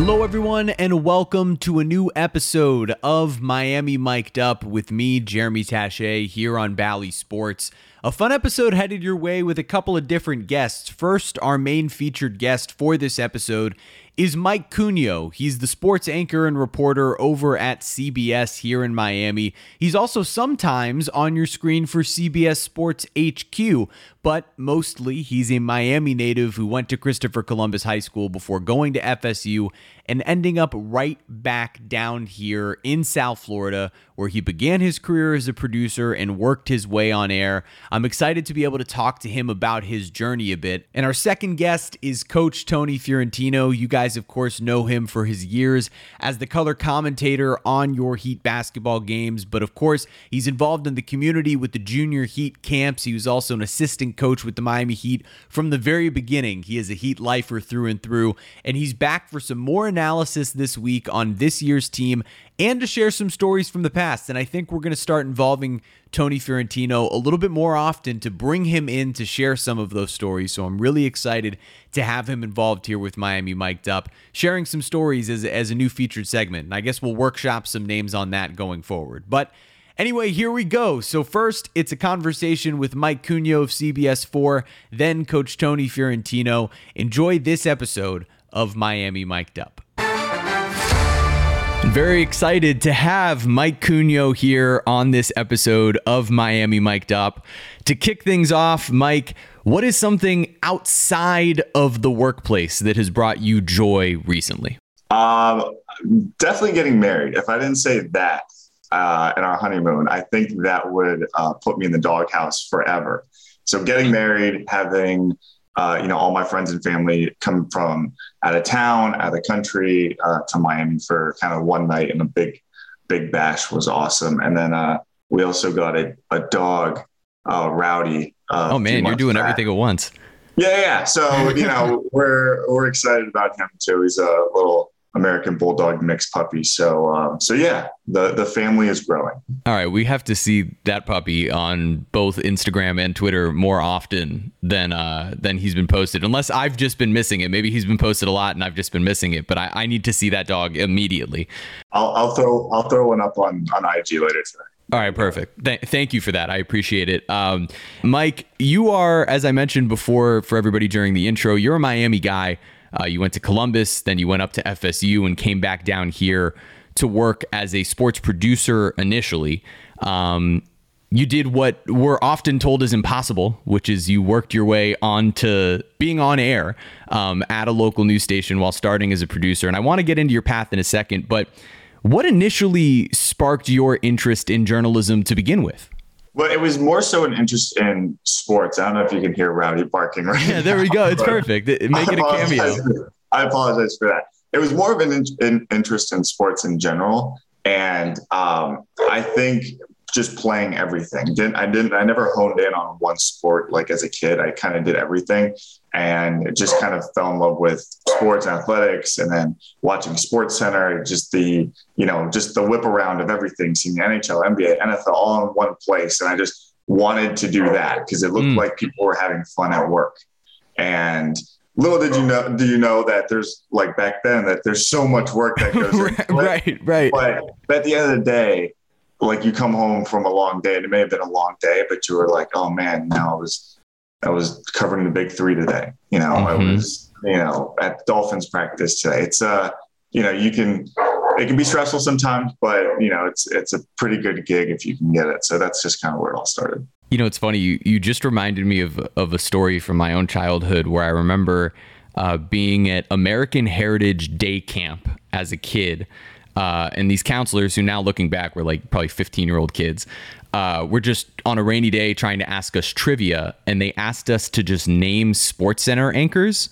Hello, everyone, and welcome to a new episode of Miami Mic'd Up with me, Jeremy Tache, here on Bally Sports. A fun episode headed your way with a couple of different guests. First, our main featured guest for this episode is Mike Cunio. He's the sports anchor and reporter over at CBS here in Miami. He's also sometimes on your screen for CBS Sports HQ, but mostly he's a Miami native who went to Christopher Columbus High School before going to FSU and ending up right back down here in South Florida, where he began his career as a producer and worked his way on air. I'm excited to be able to talk to him about his journey a bit. And our second guest is Coach Tony Fiorentino. You guys, of course, know him for his years as the color commentator on your Heat basketball games. But of course, he's involved in the community with the junior Heat camps. He was also an assistant coach with the Miami Heat from the very beginning. He is a Heat lifer through and through. And he's back for some more analysis this week on this year's team and to share some stories from the past. And I think we're going to start involving Tony Fiorentino a little bit more often to bring him in to share some of those stories. So I'm really excited to have him involved here with Miami Mic'd Up, sharing some stories as a new featured segment. And I guess we'll workshop some names on that going forward. But anyway, here we go. So first, it's a conversation with Mike Cunio of CBS4, then Coach Tony Fiorentino. Enjoy this episode of Miami Mic'd Up. Very excited to have Mike Cunio here on this episode of Miami Mic'd Up. To kick things off, Mike, what is something outside of the workplace that has brought you joy recently? Definitely getting married. If I didn't say that in our honeymoon, I think that would put me in the doghouse forever. So getting married, having all my friends and family come from out of town, out of country to Miami for kind of one night and a big bash was awesome. And then we also got a dog, Rowdy. Oh man, you're doing everything at once. Yeah. So we're excited about him too. He's a little American Bulldog mixed puppy. So yeah, the family is growing. All right. We have to see that puppy on both Instagram and Twitter more often than he's been posted, unless I've just been missing it. Maybe he's been posted a lot and I've just been missing it, but I need to see that dog immediately. I'll throw one up on IG later today. All right, perfect. Thank you for that. I appreciate it. Mike, you are, as I mentioned before for everybody during the intro, you're a Miami guy. You went to Columbus, then you went up to FSU and came back down here to work as a sports producer initially. You did what we're often told is impossible, which is you worked your way on to being on air at a local news station while starting as a producer. And I want to get into your path in a second, but what initially sparked your interest in journalism to begin with? Well, it was more so an interest in sports. I don't know if you can hear Rowdy barking right now. Yeah, there we go. It's perfect. Make it a cameo. I apologize for that. It was more of an interest in sports in general. And I think just playing everything. I never honed in on one sport. Like as a kid, I kind of did everything and just kind of fell in love with sports and athletics, and then watching SportsCenter, just the whip around of everything, seeing the NHL, NBA, NFL all in one place. And I just wanted to do that because it looked like people were having fun at work. And little did you know that there's like back then that there's so much work that goes into right. But at the end of the day, like you come home from a long day, and it may have been a long day, but you were like, oh man, now I was covering the Big Three today. I was, at Dolphins practice today. It's it can be stressful sometimes, but it's a pretty good gig if you can get it. So that's just kind of where it all started. It's funny. You just reminded me of a story from my own childhood where I remember being at American Heritage Day Camp as a kid. And these counselors, who now looking back were like probably 15-year-old kids, were just on a rainy day trying to ask us trivia, and they asked us to just name SportsCenter anchors.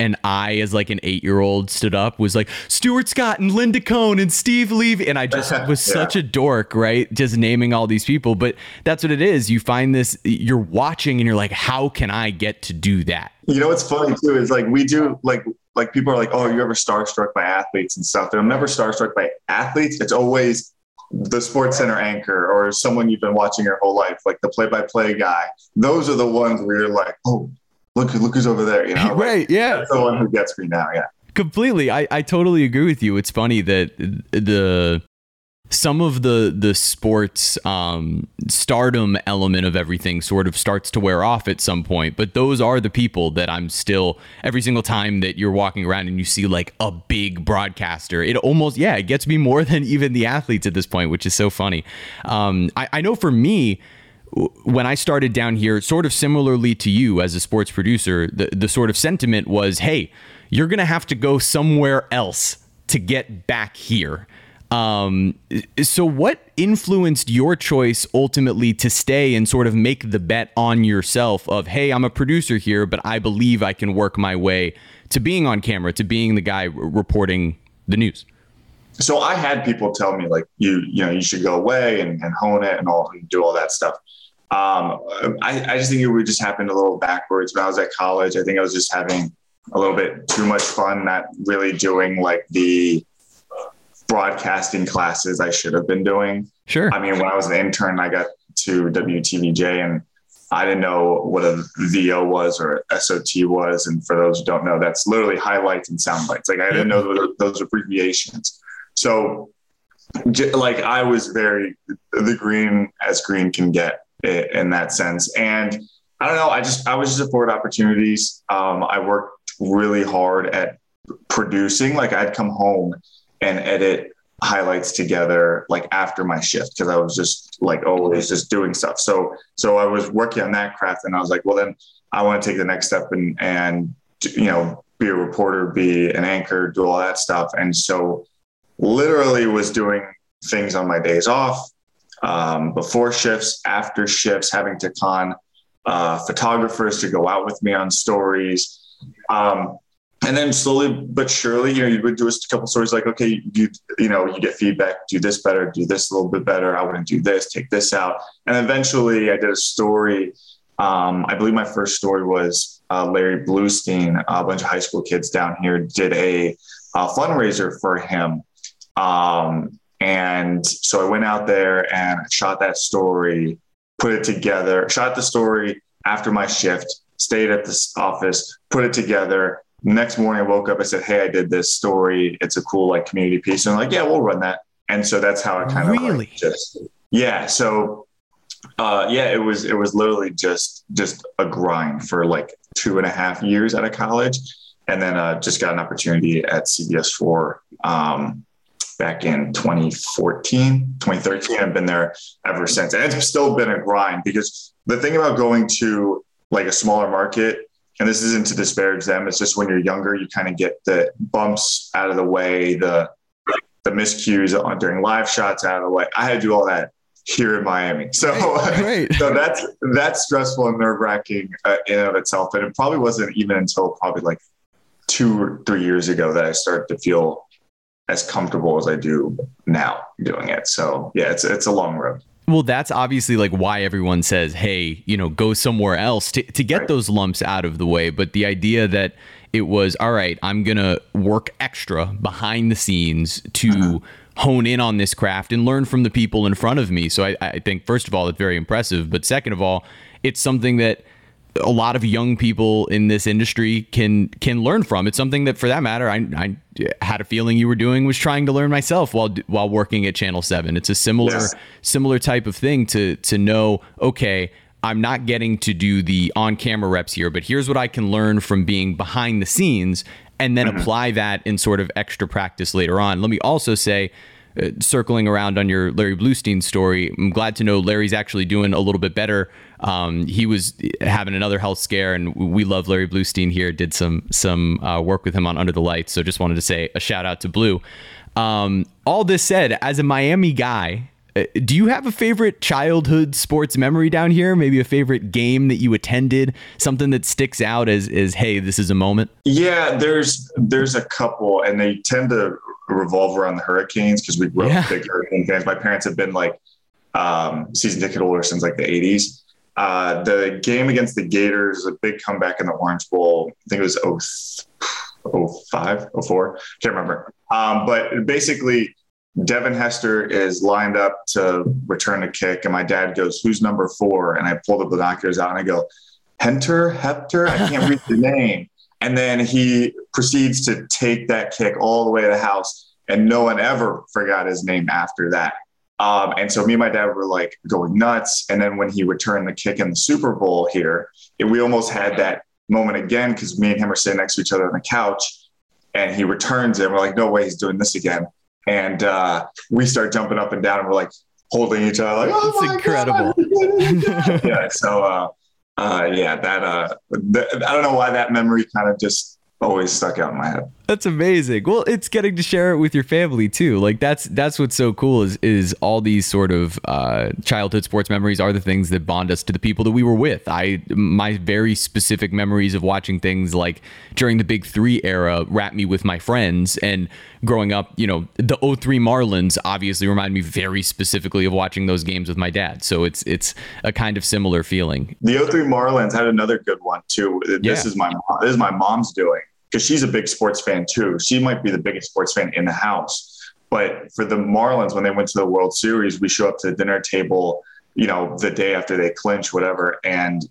And I, as like an 8-year-old, stood up, was like Stuart Scott and Linda Cohn and Steve Levy, and I just was such a dork, right? Just naming all these people, but that's what it is. You find this, you're watching, and you're like, how can I get to do that? What's funny too is like we do like people are like, oh, you're ever starstruck by athletes and stuff. And I'm never starstruck by athletes. It's always the SportsCenter anchor or someone you've been watching your whole life, like the play-by-play guy. Those are the ones where you're like, oh, look who's over there. Right, yeah. That's the one who gets me now, yeah. Completely. I totally agree with you. It's funny that some of the sports stardom element of everything sort of starts to wear off at some point. But those are the people that I'm still, every single time that you're walking around and you see like a big broadcaster, it almost, yeah, it gets me more than even the athletes at this point, which is so funny. I know for me, when I started down here, sort of similarly to you as a sports producer, the sort of sentiment was, hey, you're going to have to go somewhere else to get back here. So what influenced your choice ultimately to stay and sort of make the bet on yourself of, hey, I'm a producer here, but I believe I can work my way to being on camera, to being the guy reporting the news? So I had people tell me like, you know, you should go away and hone it and do all that stuff. I just think it would just happen a little backwards. When I was at college, I think I was just having a little bit too much fun, not really doing like the broadcasting classes I should have been doing. Sure. I mean, when I was an intern, I got to WTVJ and I didn't know what a VO was or SOT was. And for those who don't know, that's literally highlights and sound bites. Like I didn't know those abbreviations. So like I was very the green as green can get in that sense. And I don't know. I was just afforded opportunities. I worked really hard at producing. Like I'd come home and edit highlights together, like after my shift, because I was just like always just doing stuff. So I was working on that craft, and I was like, well, then I want to take the next step and you know, be a reporter, be an anchor, do all that stuff. And so, literally, was doing things on my days off, before shifts, after shifts, having to con photographers to go out with me on stories. And then slowly but surely, you know, you would do a couple stories like, okay, you know, you get feedback, do this better, do this a little bit better. I wouldn't do this, take this out. And eventually I did a story. I believe my first story was Larry Blustein, a bunch of high school kids down here did a fundraiser for him. And so I went out there and shot that story, put it together, shot the story after my shift, stayed at the office, put it together. Next morning, I woke up, I said, hey, I did this story. It's a cool like community piece. And I'm like, yeah, we'll run that. And so that's how it kind of really just, yeah. So, yeah, it was literally just a grind for like 2.5 years out of college. And then, just got an opportunity at CBS4, back in 2013. I've been there ever since. And it's still been a grind because the thing about going to like a smaller market, and this isn't to disparage them, it's just when you're younger, you kind of get the bumps out of the way, the miscues on during live shots out of the way. I had to do all that here in Miami. So, right. So that's stressful and nerve wracking in and of itself. And it probably wasn't even until probably like 2 or 3 years ago that I started to feel as comfortable as I do now doing it. So yeah, it's a long road. Well, that's obviously like why everyone says, hey, you know, go somewhere else to get right. Those lumps out of the way. But the idea that it was, all right, I'm going to work extra behind the scenes to hone in on this craft and learn from the people in front of me. So I think, first of all, it's very impressive. But second of all, it's something that a lot of young people in this industry can learn from. It's something that, for that matter, I had a feeling you were doing was trying to learn myself while working at Channel 7. It's a similar type of thing to know, okay, I'm not getting to do the on-camera reps here, but here's what I can learn from being behind the scenes and then apply that in sort of extra practice later on. Let me also say, circling around on your Larry Blustein story, I'm glad to know Larry's actually doing a little bit better. He was having another health scare, and we love Larry Blustein here, did some work with him on Under the Lights. So just wanted to say a shout out to Blue. All this said, as a Miami guy, do you have a favorite childhood sports memory down here? Maybe a favorite game that you attended, something that sticks out as, hey, this is a moment? Yeah, there's a couple, and they tend to revolve around the Hurricanes because we grew up big Hurricane fans. My parents have been like season ticket holders since like the 80s. The game against the Gators, a big comeback in the Orange Bowl. I think it was 05, 04, can't remember. But basically, Devin Hester is lined up to return a kick, and my dad goes, "Who's number 4?" And I pull the binoculars out and I go, "Henter, Hepter." I can't read the name. And then he proceeds to take that kick all the way to the house, and no one ever forgot his name after that. And so me and my dad were like going nuts. And then when he returned the kick in the Super Bowl here, we almost had that moment again, because me and him are sitting next to each other on the couch, and he returns it. And we're like, no way, he's doing this again. And we start jumping up and down, and we're like holding each other. Like, oh, it's incredible. God. Yeah. So, I don't know why that memory kind of just always stuck out in my head. That's amazing. Well, it's getting to share it with your family too. Like that's what's so cool is all these sort of childhood sports memories are the things that bond us to the people that we were with. My very specific memories of watching things like during the Big Three era, Wrap Me With My Friends, and growing up, you know, the 03 Marlins obviously remind me very specifically of watching those games with my dad. So it's a kind of similar feeling. The 03 Marlins had another good one too. This is my mom's doing, because she's a big sports fan too. She might be the biggest sports fan in the house. But for the Marlins, when they went to the World Series, we show up to the dinner table, you know, the day after they clinch, whatever. And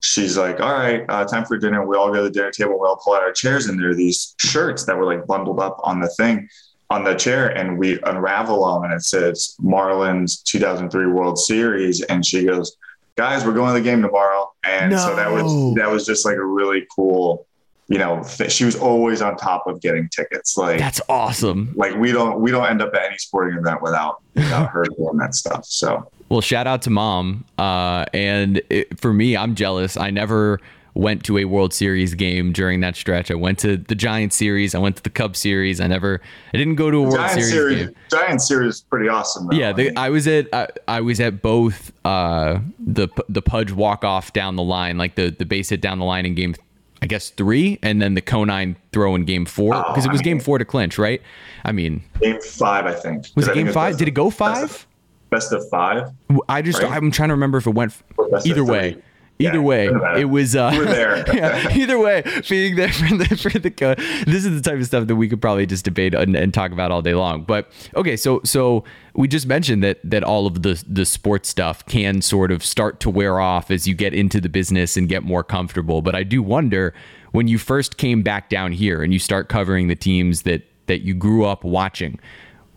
she's like, all right, time for dinner. We all go to the dinner table. We all pull out our chairs, and there are these shirts that were like bundled up on the thing, on the chair. And we unravel them, and it says Marlins 2003 World Series. And she goes, guys, we're going to the game tomorrow. And so that was just like a really cool, you know, she was always on top of getting tickets. Like, that's awesome. Like we don't end up at any sporting event without her doing that stuff. So, well, shout out to mom. For me, I'm jealous. I never went to a World Series game during that stretch. I went to the Giants series. I went to the Cubs series. I didn't go to a World Series game. Giants series is pretty awesome, though. Yeah, I was at both the Pudge walk-off down the line, like the base hit down the line in game, I guess, 3, and then the Conine throw in game 4, because it was game 4 to clinch, right? I mean, game 5, I think. Was it game 5? Did it go 5? Best of 5. I'm trying to remember if it went either way. It was. We're there. Yeah, either way, being there for the this is the type of stuff that we could probably just debate and talk about all day long. But okay, so we just mentioned that all of the sports stuff can sort of start to wear off as you get into the business and get more comfortable. But I do wonder, when you first came back down here and you start covering the teams that you grew up watching,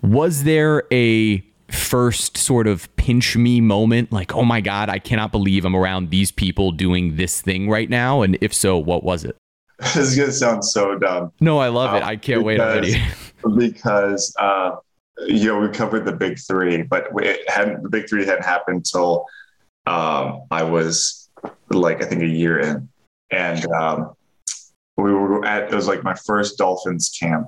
was there a first sort of pinch me moment, like, oh my God, I cannot believe I'm around these people doing this thing right now? And if so, what was it? This is gonna sound so dumb. No, I love it. I can't wait already. Because we covered the Big Three, but the Big Three hadn't happened until I was like, I think, a year in, and it was like my first Dolphins camp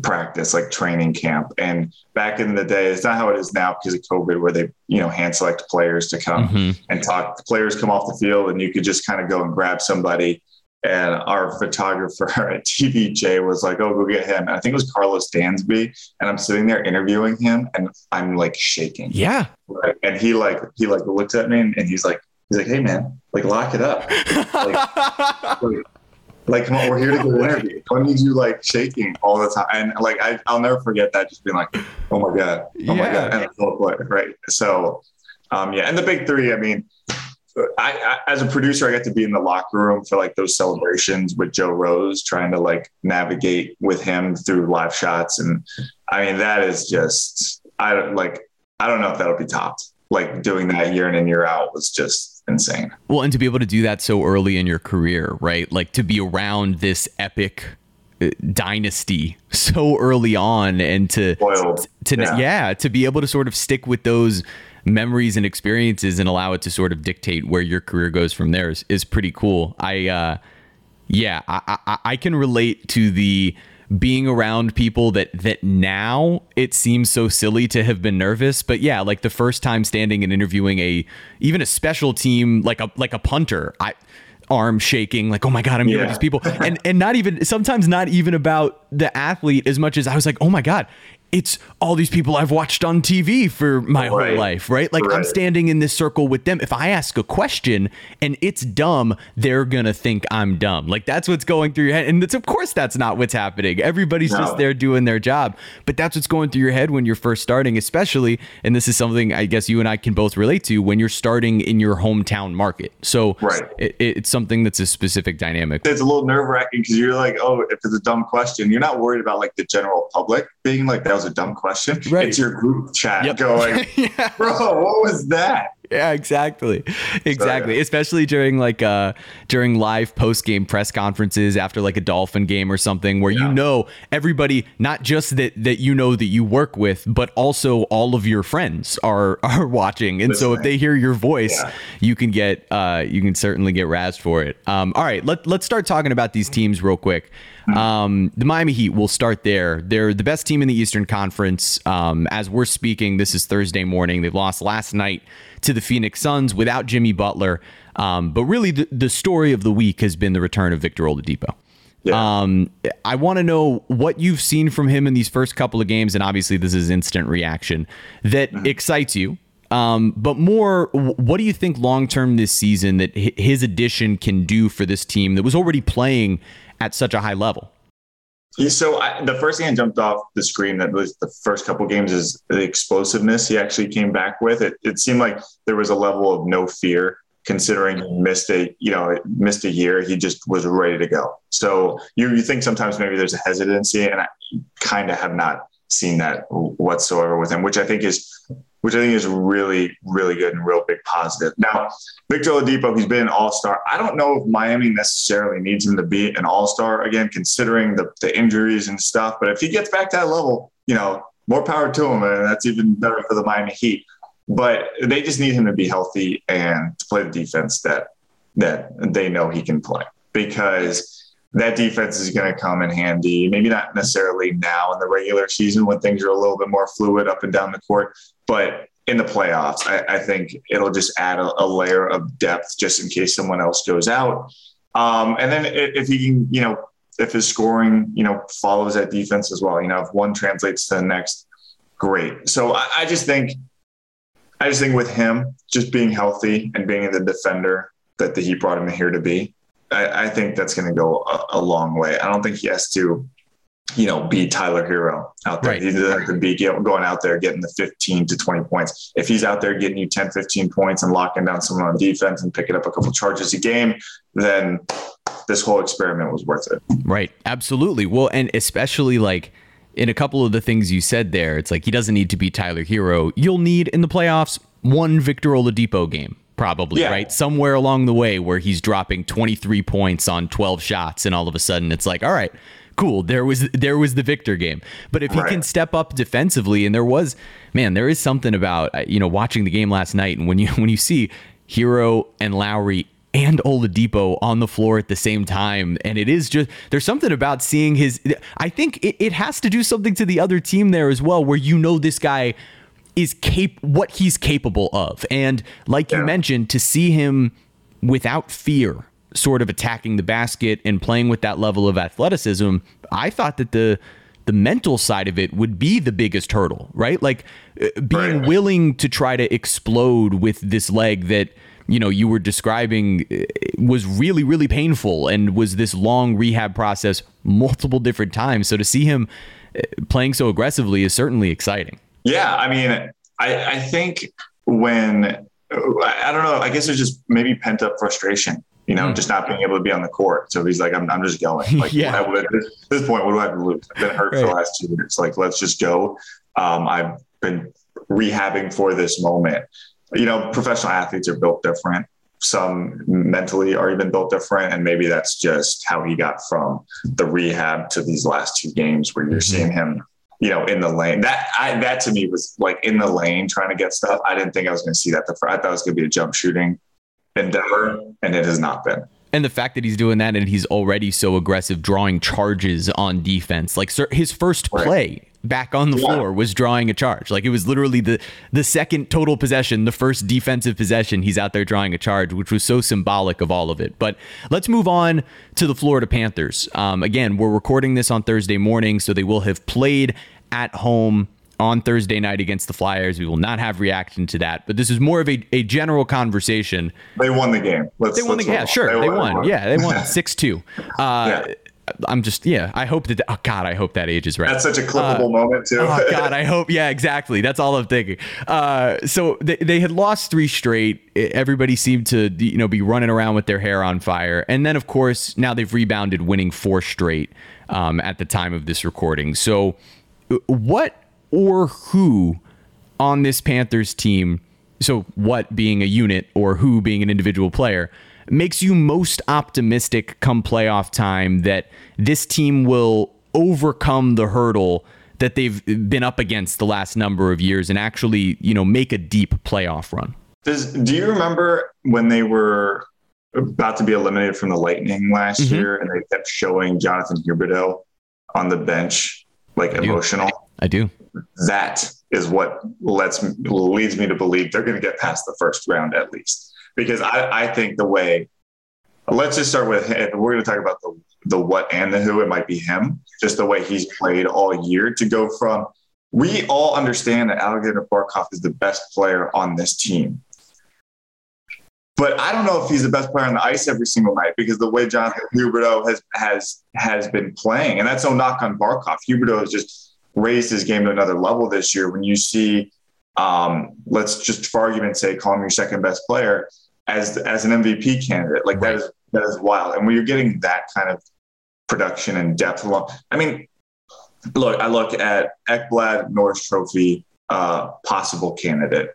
practice, like training camp. And back in the day, it's not how it is now because of COVID, where they, hand select players to come and talk. The players come off the field and you could just kind of go and grab somebody. And our photographer at TVJ was like, oh, go get him. And I think it was Carlos Dansby. And I'm sitting there interviewing him and I'm like shaking. Yeah. Right? And he looks at me and he's like, hey man, like lock it up. Like, come on, we're here to do an interview. Why need you like shaking all the time? And like, I'll never forget that. Just being like, oh my God, my God. And the right. So, and the Big Three, I mean, I, as a producer, I got to be in the locker room for like those celebrations with Joe Rose, trying to like navigate with him through live shots. And I mean, that is just, I don't know if that'll be topped. Like doing that year in and year out was just insane. Well, and to be able to do that so early in your career, right? Like to be around this epic dynasty so early on, and to be able to sort of stick with those memories and experiences and allow it to sort of dictate where your career goes from there is pretty cool. I can relate to the being around people that now it seems so silly to have been nervous, but yeah, like the first time standing and interviewing even a special team, like a punter, arm shaking, like, oh my God, I'm here with these people. And not even about the athlete as much as I was like, oh my God, it's all these people I've watched on TV for my whole life, right? Like I'm standing in this circle with them. If I ask a question and it's dumb, they're going to think I'm dumb. Like that's what's going through your head. And it's, of course, that's not what's happening. Everybody's just there doing their job. But that's what's going through your head when you're first starting, especially. And this is something I guess you and I can both relate to when you're starting in your hometown market. So it's something that's a specific dynamic. It's a little nerve wracking because you're like, oh, if it's a dumb question, you're not worried about like the general public being like, that was a dumb question. Right. It's your group chat going, bro, what was that? Yeah, exactly. Exactly. So, especially during like during live post game press conferences after like a Dolphin game or something where you know everybody, not just that you know that you work with, but also all of your friends are watching. And so if they hear your voice, you can get you can certainly get razzed for it. All right, let's start talking about these teams real quick. The Miami Heat, we'll start there. They're the best team in the Eastern Conference. As we're speaking, this is Thursday morning. They lost last night to the Phoenix Suns without Jimmy Butler. But really the story of the week has been the return of Victor Oladipo. Yeah. I want to know what you've seen from him in these first couple of games. And obviously this is instant reaction that excites you. But more, what do you think long-term this season that his addition can do for this team that was already playing at such a high level? So the first thing that jumped off the screen that was the first couple games is the explosiveness he actually came back with. It seemed like there was a level of no fear considering he missed a year. He just was ready to go. So you think sometimes maybe there's a hesitancy, and I kind of have not seen that whatsoever with him, which I think is really, really good and real big positive. Now, Victor Oladipo, he's been an all-star. I don't know if Miami necessarily needs him to be an all-star again, considering the injuries and stuff. But if he gets back to that level, more power to him. And that's even better for the Miami Heat. But they just need him to be healthy and to play the defense that they know he can play, because that defense is going to come in handy. Maybe not necessarily now in the regular season when things are a little bit more fluid up and down the court, but in the playoffs, I think it'll just add a layer of depth just in case someone else goes out. And then if he can, if his scoring, follows that defense as well, if one translates to the next, great. So I just think with him just being healthy and being the defender that the Heat brought him here to be, I think that's going to go a long way. I don't think he has to, be Tyler Herro out there. Right. He doesn't have to be going out there getting the 15 to 20 points. If he's out there getting you 10, 15 points and locking down someone on defense and picking up a couple charges a game, then this whole experiment was worth it. Right. Absolutely. Well, and especially like in a couple of the things you said there, it's like he doesn't need to be Tyler Herro. You'll need in the playoffs one Victor Oladipo game. Probably, right? Somewhere along the way where he's dropping 23 points on 12 shots and all of a sudden it's like, all right, cool, there was the Victor game. But if he can step up defensively, and there is something about, watching the game last night and when you see Herro and Lowry and Oladipo on the floor at the same time. And it is just, there's something about seeing his, I think it has to do something to the other team there as well, where this guy is what he's capable of. And like you mentioned, to see him without fear sort of attacking the basket and playing with that level of athleticism, I thought that the mental side of it would be the biggest hurdle, right? Like being willing to try to explode with this leg that, you were describing was really, really painful and was this long rehab process multiple different times. So to see him playing so aggressively is certainly exciting. Yeah, I mean, I think I don't know, I guess there's just maybe pent up frustration, just not being able to be on the court. So he's like, I'm just going. Like, at this point, what do I have to lose? I've been hurt for the last 2 years. Like, let's just go. I've been rehabbing for this moment. Professional athletes are built different. Some mentally are even built different. And maybe that's just how he got from the rehab to these last two games where you're seeing him in the lane. That to me was like in the lane trying to get stuff. I didn't think I was going to see that. I thought it was going to be a jump shooting endeavor, and it has not been. And the fact that he's doing that and he's already so aggressive drawing charges on defense, like his first play back on the floor was drawing a charge. Like it was literally the second total possession, the first defensive possession, he's out there drawing a charge, which was so symbolic of all of it. But let's move on to the Florida Panthers. Again, we're recording this on Thursday morning, so they will have played at home on Thursday night against the Flyers. We will not have reaction to that, but this is more of a general conversation. They won the game. They won the game. Yeah, sure. They won. Yeah, they won 6-2. Yeah. I'm just, yeah, I hope that, oh God, I hope that age is right. That's such a clippable moment too. Oh God, I hope. Yeah, exactly. That's all I'm thinking. So they had lost three straight. Everybody seemed to, you know, be running around with their hair on fire. And then of course, now they've rebounded, winning four straight at the time of this recording. So what or who on this Panthers team, so what being a unit or who being an individual player, makes you most optimistic come playoff time that this team will overcome the hurdle that they've been up against the last number of years and actually, you know, make a deep playoff run? Do you remember when they were about to be eliminated from the Lightning last year and they kept showing Jonathan Huberdeau on the bench, like emotional? I do. That is what leads me to believe they're going to get past the first round at least. Because I think the way, let's just start with, and we're going to talk about the what and the who, it might be him, just the way he's played all year to go from, we all understand that Alexander Barkov is the best player on this team. But I don't know if he's the best player on the ice every single night because the way Jonathan Huberdeau has been playing, and that's no knock on Barkov. Huberdeau has just raised his game to another level this year. When you see, let's just for argument's sake, call him your second best player, as an MVP candidate, like right. that is wild. And when you're getting that kind of production and depth along, I mean, look, I look at Ekblad, Norris Trophy, possible candidate,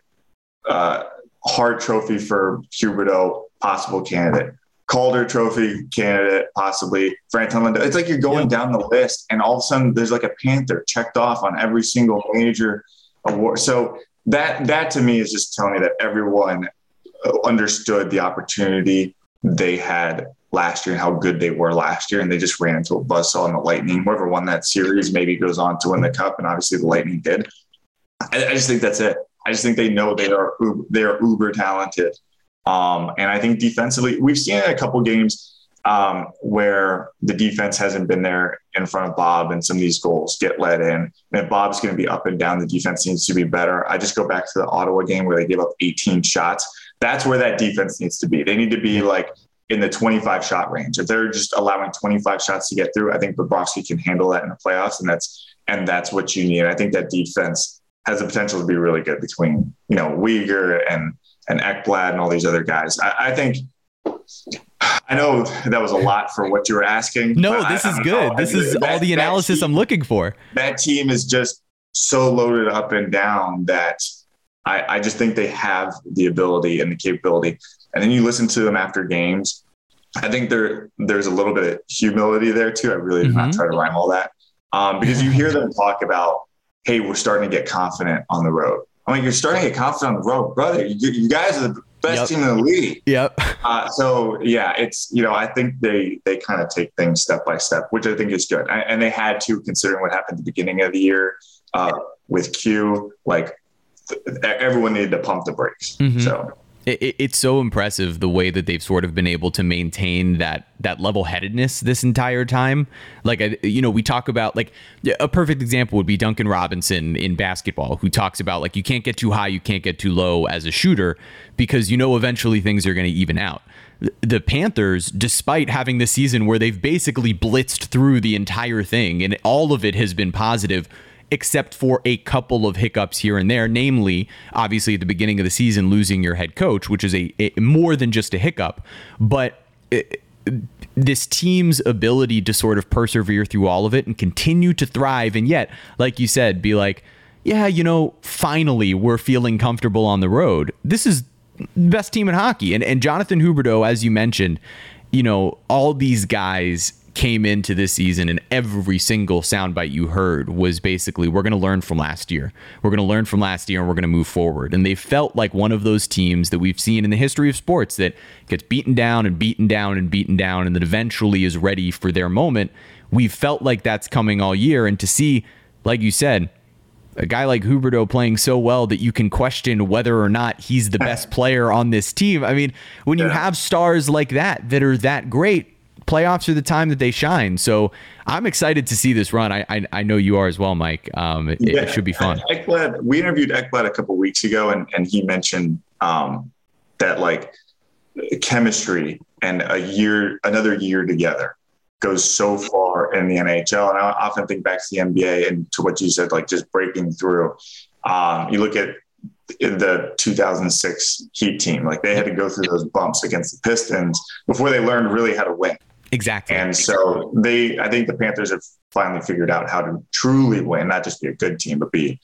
Hart Trophy for Huberdeau, possible candidate, Calder Trophy candidate, possibly Franton Lindell. It's like you're going down the list, and all of a sudden there's like a Panther checked off on every single major award. So that to me is just telling me that everyone understood the opportunity they had last year and how good they were last year, and they just ran into a buzzsaw in the Lightning. Whoever won that series maybe goes on to win the Cup, and obviously the Lightning did. I just think that's it. I just think they know they are uber talented, and I think defensively we've seen it a couple games where the defense hasn't been there in front of Bob, and some of these goals get let in. And if Bob's going to be up and down, the defense needs to be better. I just go back to the Ottawa game where they gave up 18 shots. That's where that defense needs to be. They need to be like in the 25 shot range. If they're just allowing 25 shots to get through, I think Bobrovsky can handle that in the playoffs, and that's what you need. I think that defense has the potential to be really good between, you know, Uyghur and Ekblad and all these other guys. I think. I know that was a lot for what you were asking. No, this is good. This is all the analysis I'm looking for. That team is just so loaded up and down that I just think they have the ability and the capability. And then you listen to them after games. I think there's a little bit of humility there too. I really did not try to rhyme all that. Because you hear them talk about, hey, we're starting to get confident on the road. I mean, you're starting to get confident on the road, brother. You guys are the best team in the league. Yep. So yeah, it's, you know, I think they kind of take things step by step, which I think is good. And they had to, considering what happened at the beginning of the year with Q, like everyone needed to pump the brakes. So it's so impressive the way that they've sort of been able to maintain that level-headedness this entire time. Like, you know, we talk about, like, a perfect example would be Duncan Robinson in basketball, who talks about, like, you can't get too high, you can't get too low as a shooter because, you know, eventually things are going to even out. The Panthers, despite having this season where they've basically blitzed through the entire thing and all of it has been positive, except for a couple of hiccups here and there, namely, obviously at the beginning of the season, losing your head coach, which is a more than just a hiccup. But this team's ability to sort of persevere through all of it and continue to thrive. And yet, like you said, be like, yeah, you know, finally, we're feeling comfortable on the road. This is the best team in hockey. And Jonathan Huberdeau, as you mentioned, you know, all these guys came into this season and every single soundbite you heard was basically, we're going to learn from last year. We're going to learn from last year and we're going to move forward. And they felt like one of those teams that we've seen in the history of sports that gets beaten down and beaten down and beaten down and that eventually is ready for their moment. We felt like that's coming all year. And to see, like you said, a guy like Huberdeau playing so well that you can question whether or not he's the best player on this team. I mean, when you have stars like that are that great, playoffs are the time that they shine. So I'm excited to see this run. I know you are as well, Mike. It should be fun. Ekblad, we interviewed Ekblad a couple of weeks ago, and he mentioned that like chemistry and another year together goes so far in the NHL. And I often think back to the NBA and to what you said, like just breaking through. You look at the 2006 Heat team, like they had to go through those bumps against the Pistons before they learned really how to win. Exactly. And so I think the Panthers have finally figured out how to truly win, not just be a good team, but be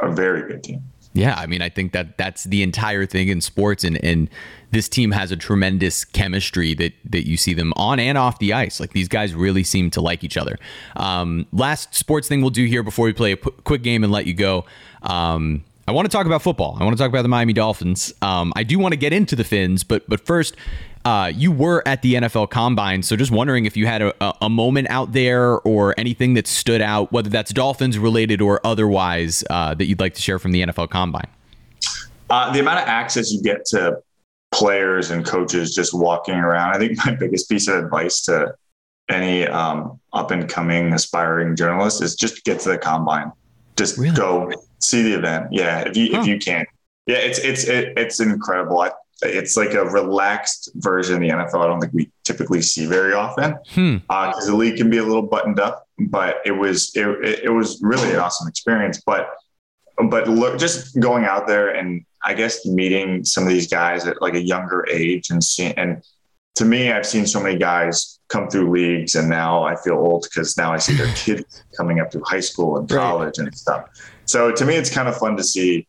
a very good team. Yeah, I mean, I think that's the entire thing in sports, and this team has a tremendous chemistry that you see them on and off the ice. Like, these guys really seem to like each other. Last sports thing we'll do here before we play a quick game and let you go. I want to talk about football. I want to talk about the Miami Dolphins. I do want to get into the Fins, but first, you were at the NFL Combine, so just wondering if you had a moment out there or anything that stood out, whether that's Dolphins related or otherwise, that you'd like to share from the NFL Combine. The amount of access you get to players and coaches just walking around, I think my biggest piece of advice to any up-and-coming aspiring journalist is just get to the Combine. Just really? Go see the event. Yeah, if you can. Yeah, it's incredible. It's like a relaxed version of the NFL. I don't think we typically see very often because the league can be a little buttoned up. But it was really an awesome experience. But look, just going out there and I guess meeting some of these guys at like a younger age and to me, I've seen so many guys come through leagues, and now I feel old because now I see their kids coming up through high school and college and stuff. So to me, it's kind of fun to see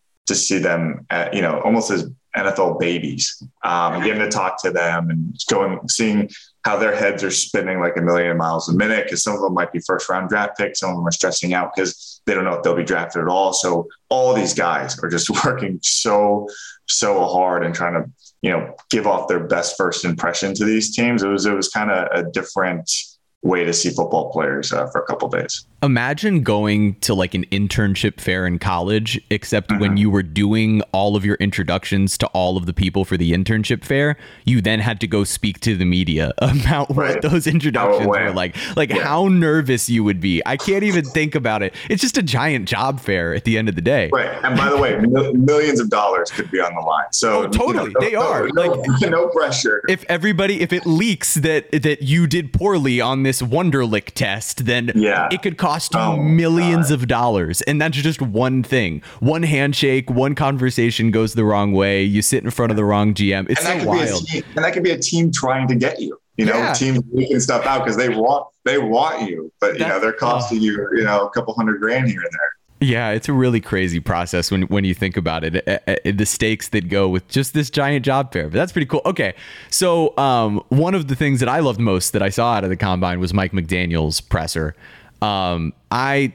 them, at, almost as NFL babies, getting to talk to them and seeing how their heads are spinning like a million miles a minute, because some of them might be first round draft picks. Some of them are stressing out because they don't know if they'll be drafted at all. So all these guys are just working so hard and trying to, give off their best first impression to these teams. It was kind of a different way to see football players for a couple of days. Imagine going to like an internship fair in college, except when you were doing all of your introductions to all of the people for the internship fair, you then had to go speak to the media about what those introductions were like how nervous you would be. I can't even think about it. It's just a giant job fair at the end of the day. Right. And by the way, millions of dollars could be on the line. So totally. No pressure. If it leaks that you did poorly on this Wonderlic test, then it could cost you millions of dollars. And that's just one thing. One handshake, one conversation goes the wrong way. You sit in front of the wrong GM. It's so wild. And that could be a team trying to get you, teams leaking stuff out because they want you, but they're costing you a couple $100,000 here and there. Yeah, it's a really crazy process when you think about it, the stakes that go with just this giant job fair. But that's pretty cool. Okay, so one of the things that I loved most that I saw out of the Combine was Mike McDaniel's presser. I'm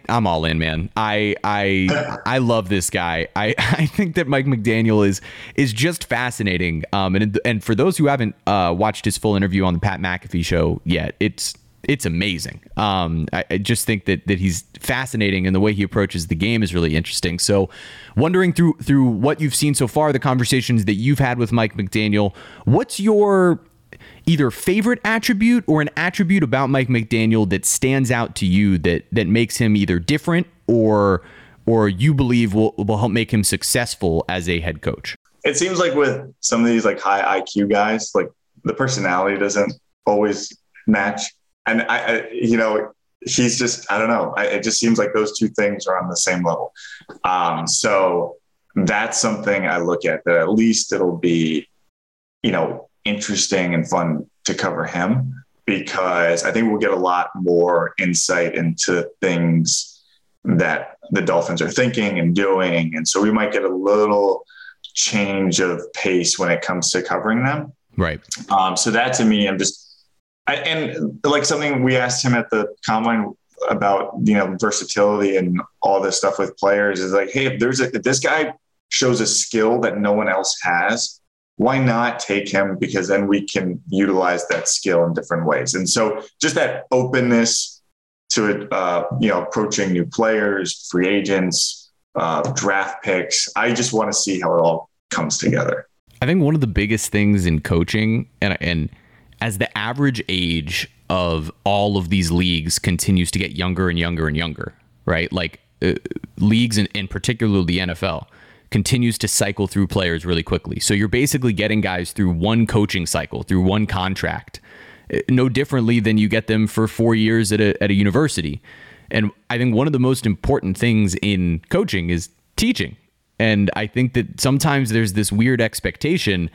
all in, man. I love this guy. I think that Mike McDaniel is just fascinating. And for those who haven't watched his full interview on the Pat McAfee show yet, it's amazing. I just think that he's fascinating, and the way he approaches the game is really interesting. So wondering through what you've seen so far, the conversations that you've had with Mike McDaniel, what's your either favorite attribute or an attribute about Mike McDaniel that stands out to you that makes him either different or you believe will help make him successful as a head coach? It seems like with some of these like high IQ guys, like the personality doesn't always match. And he's just, I don't know. It just seems like those two things are on the same level. So that's something I look at, that at least it'll be, interesting and fun to cover him, because I think we'll get a lot more insight into things that the Dolphins are thinking and doing. And so we might get a little change of pace when it comes to covering them. Right. So that to me, and like something we asked him at the Combine about, versatility and all this stuff with players is like, hey, if this guy shows a skill that no one else has, why not take him? Because then we can utilize that skill in different ways. And so just that openness to, approaching new players, free agents, draft picks. I just want to see how it all comes together. I think one of the biggest things in coaching, and as the average age of all of these leagues continues to get younger and younger and younger, right? Like leagues, and particularly the NFL, continues to cycle through players really quickly. So you're basically getting guys through one coaching cycle, through one contract, no differently than you get them for 4 years at a university. And I think one of the most important things in coaching is teaching. And I think that sometimes there's this weird expectation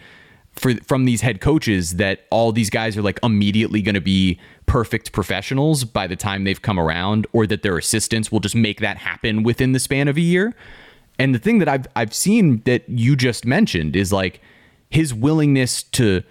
from these head coaches that all these guys are like immediately going to be perfect professionals by the time they've come around, or that their assistants will just make that happen within the span of a year. And the thing that I've seen that you just mentioned is like his willingness to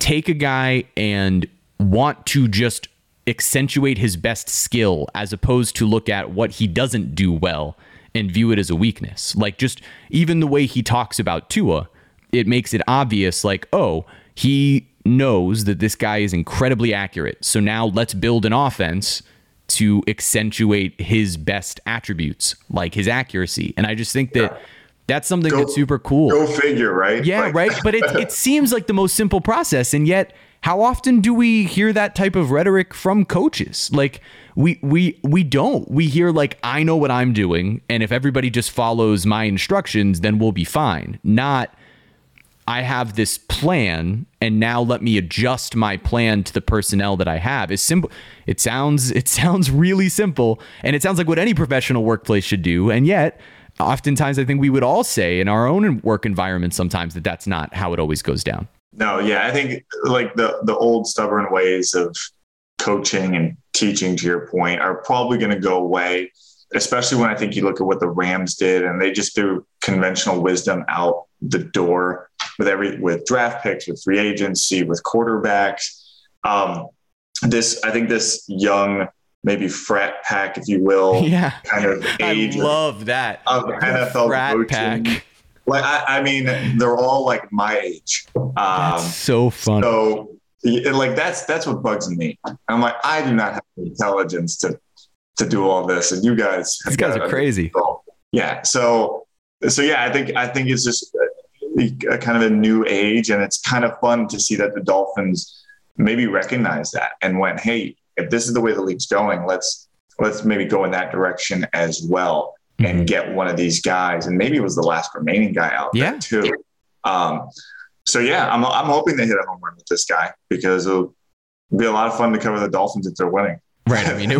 take a guy and want to just accentuate his best skill as opposed to look at what he doesn't do well and view it as a weakness. Like just even the way he talks about Tua, it makes it obvious, like, oh, he knows that this guy is incredibly accurate. So now let's build an offense to accentuate his best attributes, like his accuracy. And I just think that that's something that's super cool. Go figure, right? Yeah, like, right. But it seems like the most simple process. And yet, how often do we hear that type of rhetoric from coaches? Like, we don't. We hear, like, I know what I'm doing, and if everybody just follows my instructions, then we'll be fine. Not, I have this plan and now let me adjust my plan to the personnel that I have. It's simple. It sounds really simple, and it sounds like what any professional workplace should do. And yet, oftentimes I think we would all say in our own work environment sometimes that that's not how it always goes down. No. Yeah. I think like the old stubborn ways of coaching and teaching, to your point, are probably going to go away, especially when I think you look at what the Rams did and they just threw conventional wisdom out the door with draft picks, with free agency, with quarterbacks. I think this young, maybe frat pack, if you will, kind of age. I love that. Of NFL frat coaching. Pack. Like, I mean, they're all like my age. That's so fun. So like, that's what bugs me. I'm like, I do not have the intelligence to do all this. And you guys, are crazy. Yeah. So yeah, I think it's just a kind of a new age, and it's kind of fun to see that the Dolphins maybe recognize that and went, hey, if this is the way the league's going, let's maybe go in that direction as well and get one of these guys. And maybe it was the last remaining guy out there too. So yeah, I'm hoping they hit a home run with this guy, because it'll be a lot of fun to cover the Dolphins if they're winning. Right. I mean,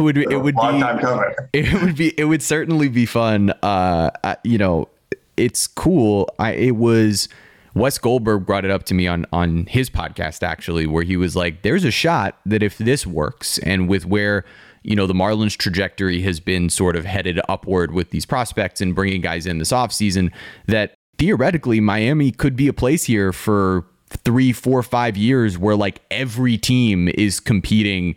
it would certainly be fun. It's cool. It was Wes Goldberg brought it up to me on his podcast, actually, where he was like, there's a shot that if this works, and with where, the Marlins trajectory has been sort of headed upward with these prospects and bringing guys in this offseason, that theoretically Miami could be a place here for 3, 4, 5 years where like every team is competing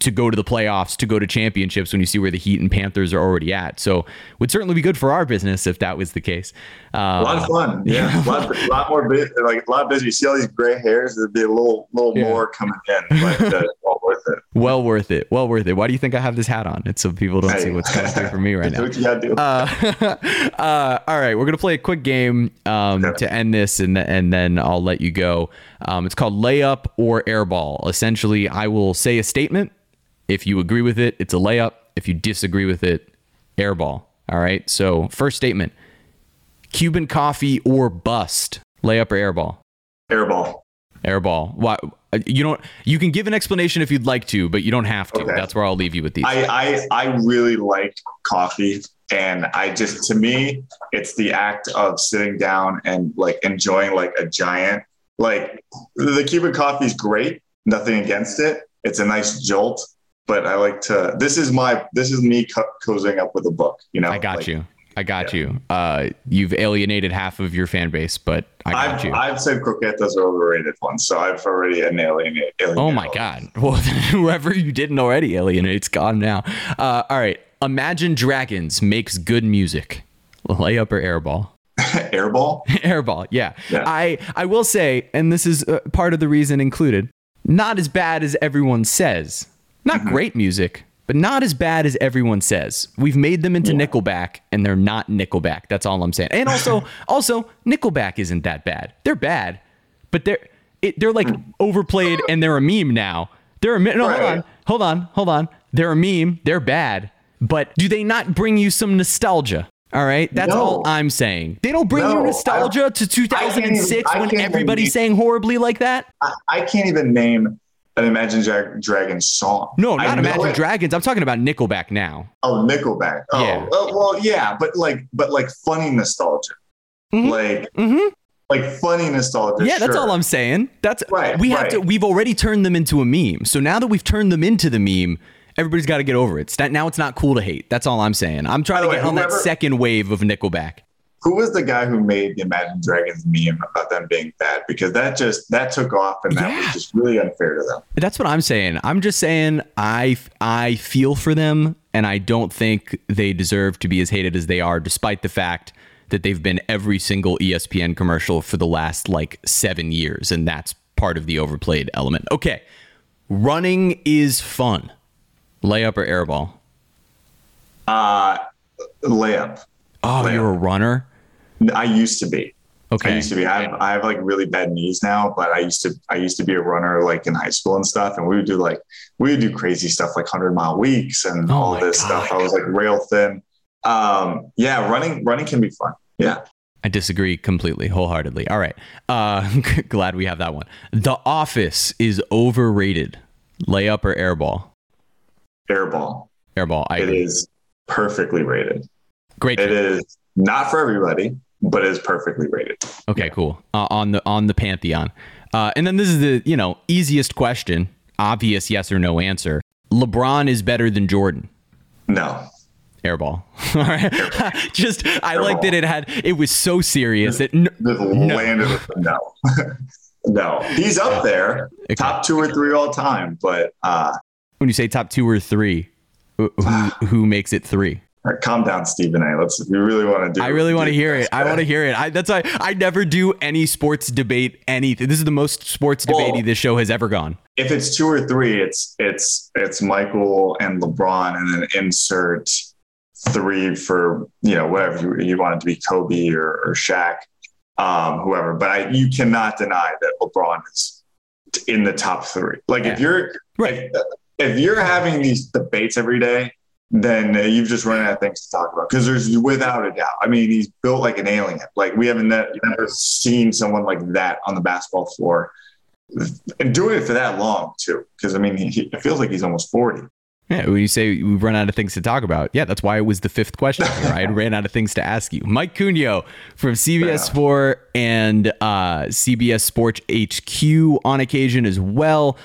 to go to the playoffs, to go to championships, when you see where the Heat and Panthers are already at. So would certainly be good for our business if that was the case. A lot of fun. Yeah. a lot more busy. You see all these gray hairs, there'd be a little more coming in, but well worth it. Well worth it. Why do you think I have this hat on? It's so people don't see what's coming through for me right now. What you gotta do. All right, we're going to play a quick game to end this, and then I'll let you go. It's called layup or airball. Essentially, I will say a statement. If you agree with it, it's a layup. If you disagree with it, airball. All right. So first statement, Cuban coffee or bust, layup or airball? Airball. Why? You can give an explanation if you'd like to, but you don't have to. Okay. That's where I'll leave you with these. I really like coffee, and to me, it's the act of sitting down and like enjoying like a giant, like the Cuban coffee is great. Nothing against it. It's a nice jolt. But I like to, this is me cozying up with a book, I got you. You've alienated half of your fan base, but I got you. I've said croquetas are overrated ones, so I've already alienated. Oh my God. Well, whoever you didn't already alienate, it's gone now. All right. Imagine Dragons makes good music. Layup or airball? Airball. Yeah. I will say, and this is part of the reason included, not as bad as everyone says. Not great music, but not as bad as everyone says. We've made them into Nickelback, and they're not Nickelback. That's all I'm saying. And also Nickelback isn't that bad. They're bad, but they're like overplayed, and they're a meme now. They're a meme. No, hold on. They're a meme. They're bad. But do they not bring you some nostalgia? All right, that's all I'm saying. They don't bring you nostalgia to 2006 when everybody sang horribly like that. I can't even name an Imagine Dragons song. No, not Imagine Dragons. I'm talking about Nickelback now. Oh, Nickelback. Oh, yeah. Well, yeah, but like funny nostalgia, like funny nostalgia. Yeah, that's all I'm saying. That's right. We have to. We've already turned them into a meme. So now that we've turned them into the meme, everybody's got to get over it. Now it's not cool to hate. That's all I'm saying. I'm trying to get on that second wave of Nickelback. Who was the guy who made the Imagine Dragons meme about them being bad? Because that took off, and that was just really unfair to them. That's what I'm saying. I'm just saying I feel for them, and I don't think they deserve to be as hated as they are, despite the fact that they've been every single ESPN commercial for the last, 7 years, and that's part of the overplayed element. Okay, running is fun. Layup or airball? Layup. Oh, layup. You're a runner? I used to be. Okay. I used to be. I have really bad knees now, but I used to be a runner in high school and stuff, and we would do crazy stuff like 100-mile weeks and all this stuff. I was rail thin. Yeah, running can be fun. Yeah. I disagree completely, wholeheartedly. All right. Glad we have that one. The Office is overrated. Layup or airball? Airball. It is perfectly rated. Great. It is not for everybody, but it is perfectly rated. Okay, cool. On the pantheon. And then this is the easiest question, obvious yes or no answer. LeBron is better than Jordan. No. Airball. All right. Just airball. I like that it was so serious. No. He's up there, top 2 or 3 all time, but when you say top 2 or 3, who makes it 3? All right, calm down, Stephen A. We really want to do. I really want to hear it. I want to hear it. That's why I never do any sports debate. Anything. This is the most sports debatey this show has ever gone. If it's 2 or 3, it's Michael and LeBron, and then insert 3 for whatever you want it to be, Kobe or Shaq, whoever. But you cannot deny that LeBron is in the top 3. If you're right. If you're having these debates every day, then you've just run out of things to talk about. Because there's without a doubt. I mean, he's built like an alien. We haven't never seen someone like that on the basketball floor and doing it for that long too. Because I mean, it feels like he's almost 40. Yeah, when you say we've run out of things to talk about, yeah, that's why it was the 5th question. I ran out of things to ask you. Mike Cunio from CBS4 and CBS Sports HQ on occasion as well.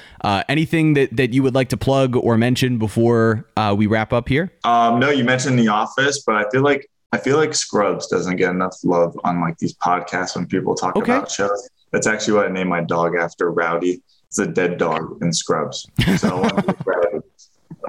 Anything that you would like to plug or mention before we wrap up here? No, you mentioned The Office, but I feel like Scrubs doesn't get enough love on these podcasts when people talk about shows. That's actually what I named my dog after, Rowdy. It's a dead dog in Scrubs, so I want to be Rowdy.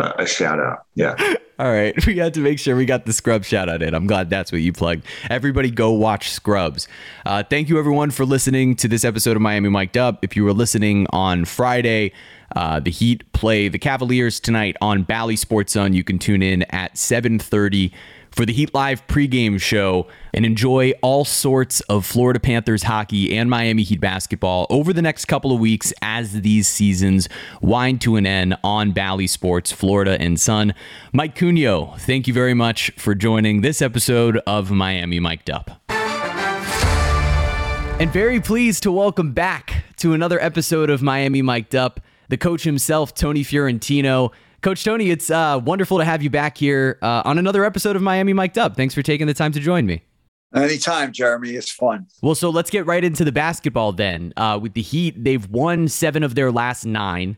A shout out. Yeah. All right. We had to make sure we got the Scrubs shout out in. I'm glad that's what you plugged. Everybody go watch Scrubs. Thank you everyone for listening to this episode of Miami Mic'd Up. If you were listening on Friday, the Heat play the Cavaliers tonight on Bally Sports Zone. You can tune in at 7:30 for the Heat Live pregame show and enjoy all sorts of Florida Panthers hockey and Miami Heat basketball over the next couple of weeks as these seasons wind to an end on Bally Sports, Florida and Sun. Mike Cunio, thank you very much for joining this episode of Miami Mic'd Up. And very pleased to welcome back to another episode of Miami Mic'd Up, the coach himself, Tony Fiorentino. Coach Tony, it's wonderful to have you back here on another episode of Miami Mic'd Up. Thanks for taking the time to join me. Anytime, Jeremy. It's fun. Well, so let's get right into the basketball then. With the Heat, they've won 7 of their last 9.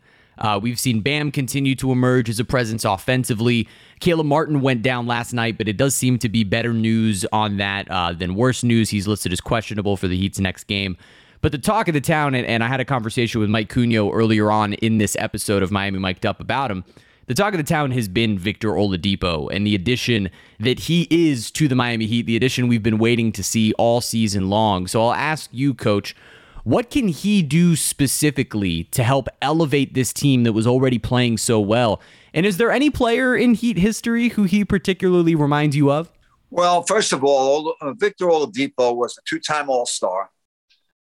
We've seen Bam continue to emerge as a presence offensively. Caleb Martin went down last night, but it does seem to be better news on that than worse news. He's listed as questionable for the Heat's next game. But the talk of the town, and I had a conversation with Mike Cunio earlier on in this episode of Miami Mic'd Up about him. The talk of the town has been Victor Oladipo and the addition that he is to the Miami Heat, the addition we've been waiting to see all season long. So I'll ask you, Coach, what can he do specifically to help elevate this team that was already playing so well? And is there any player in Heat history who he particularly reminds you of? Well, first of all, Victor Oladipo was a 2-time All-Star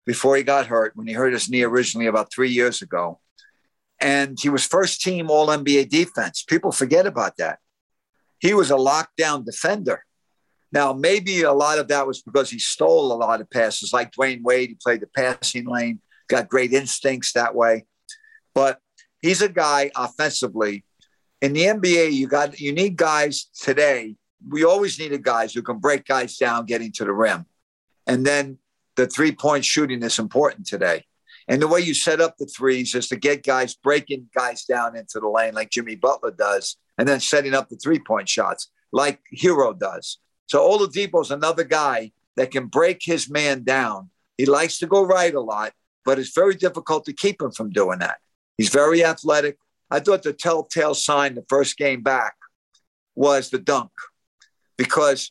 before he got hurt, when he hurt his knee originally about 3 years ago. And he was first team All-NBA defense. People forget about that. He was a lockdown defender. Now, maybe a lot of that was because he stole a lot of passes. Like Dwayne Wade, he played the passing lane, got great instincts that way. But he's a guy offensively. In the NBA, you need guys today. We always needed guys who can break guys down, getting to the rim. And then the three-point shooting is important today. And the way you set up the threes is to get guys breaking guys down into the lane like Jimmy Butler does, and then setting up the three-point shots like Herro does. So Oladipo's another guy that can break his man down. He likes to go right a lot, but it's very difficult to keep him from doing that. He's very athletic. I thought the telltale sign the first game back was the dunk, because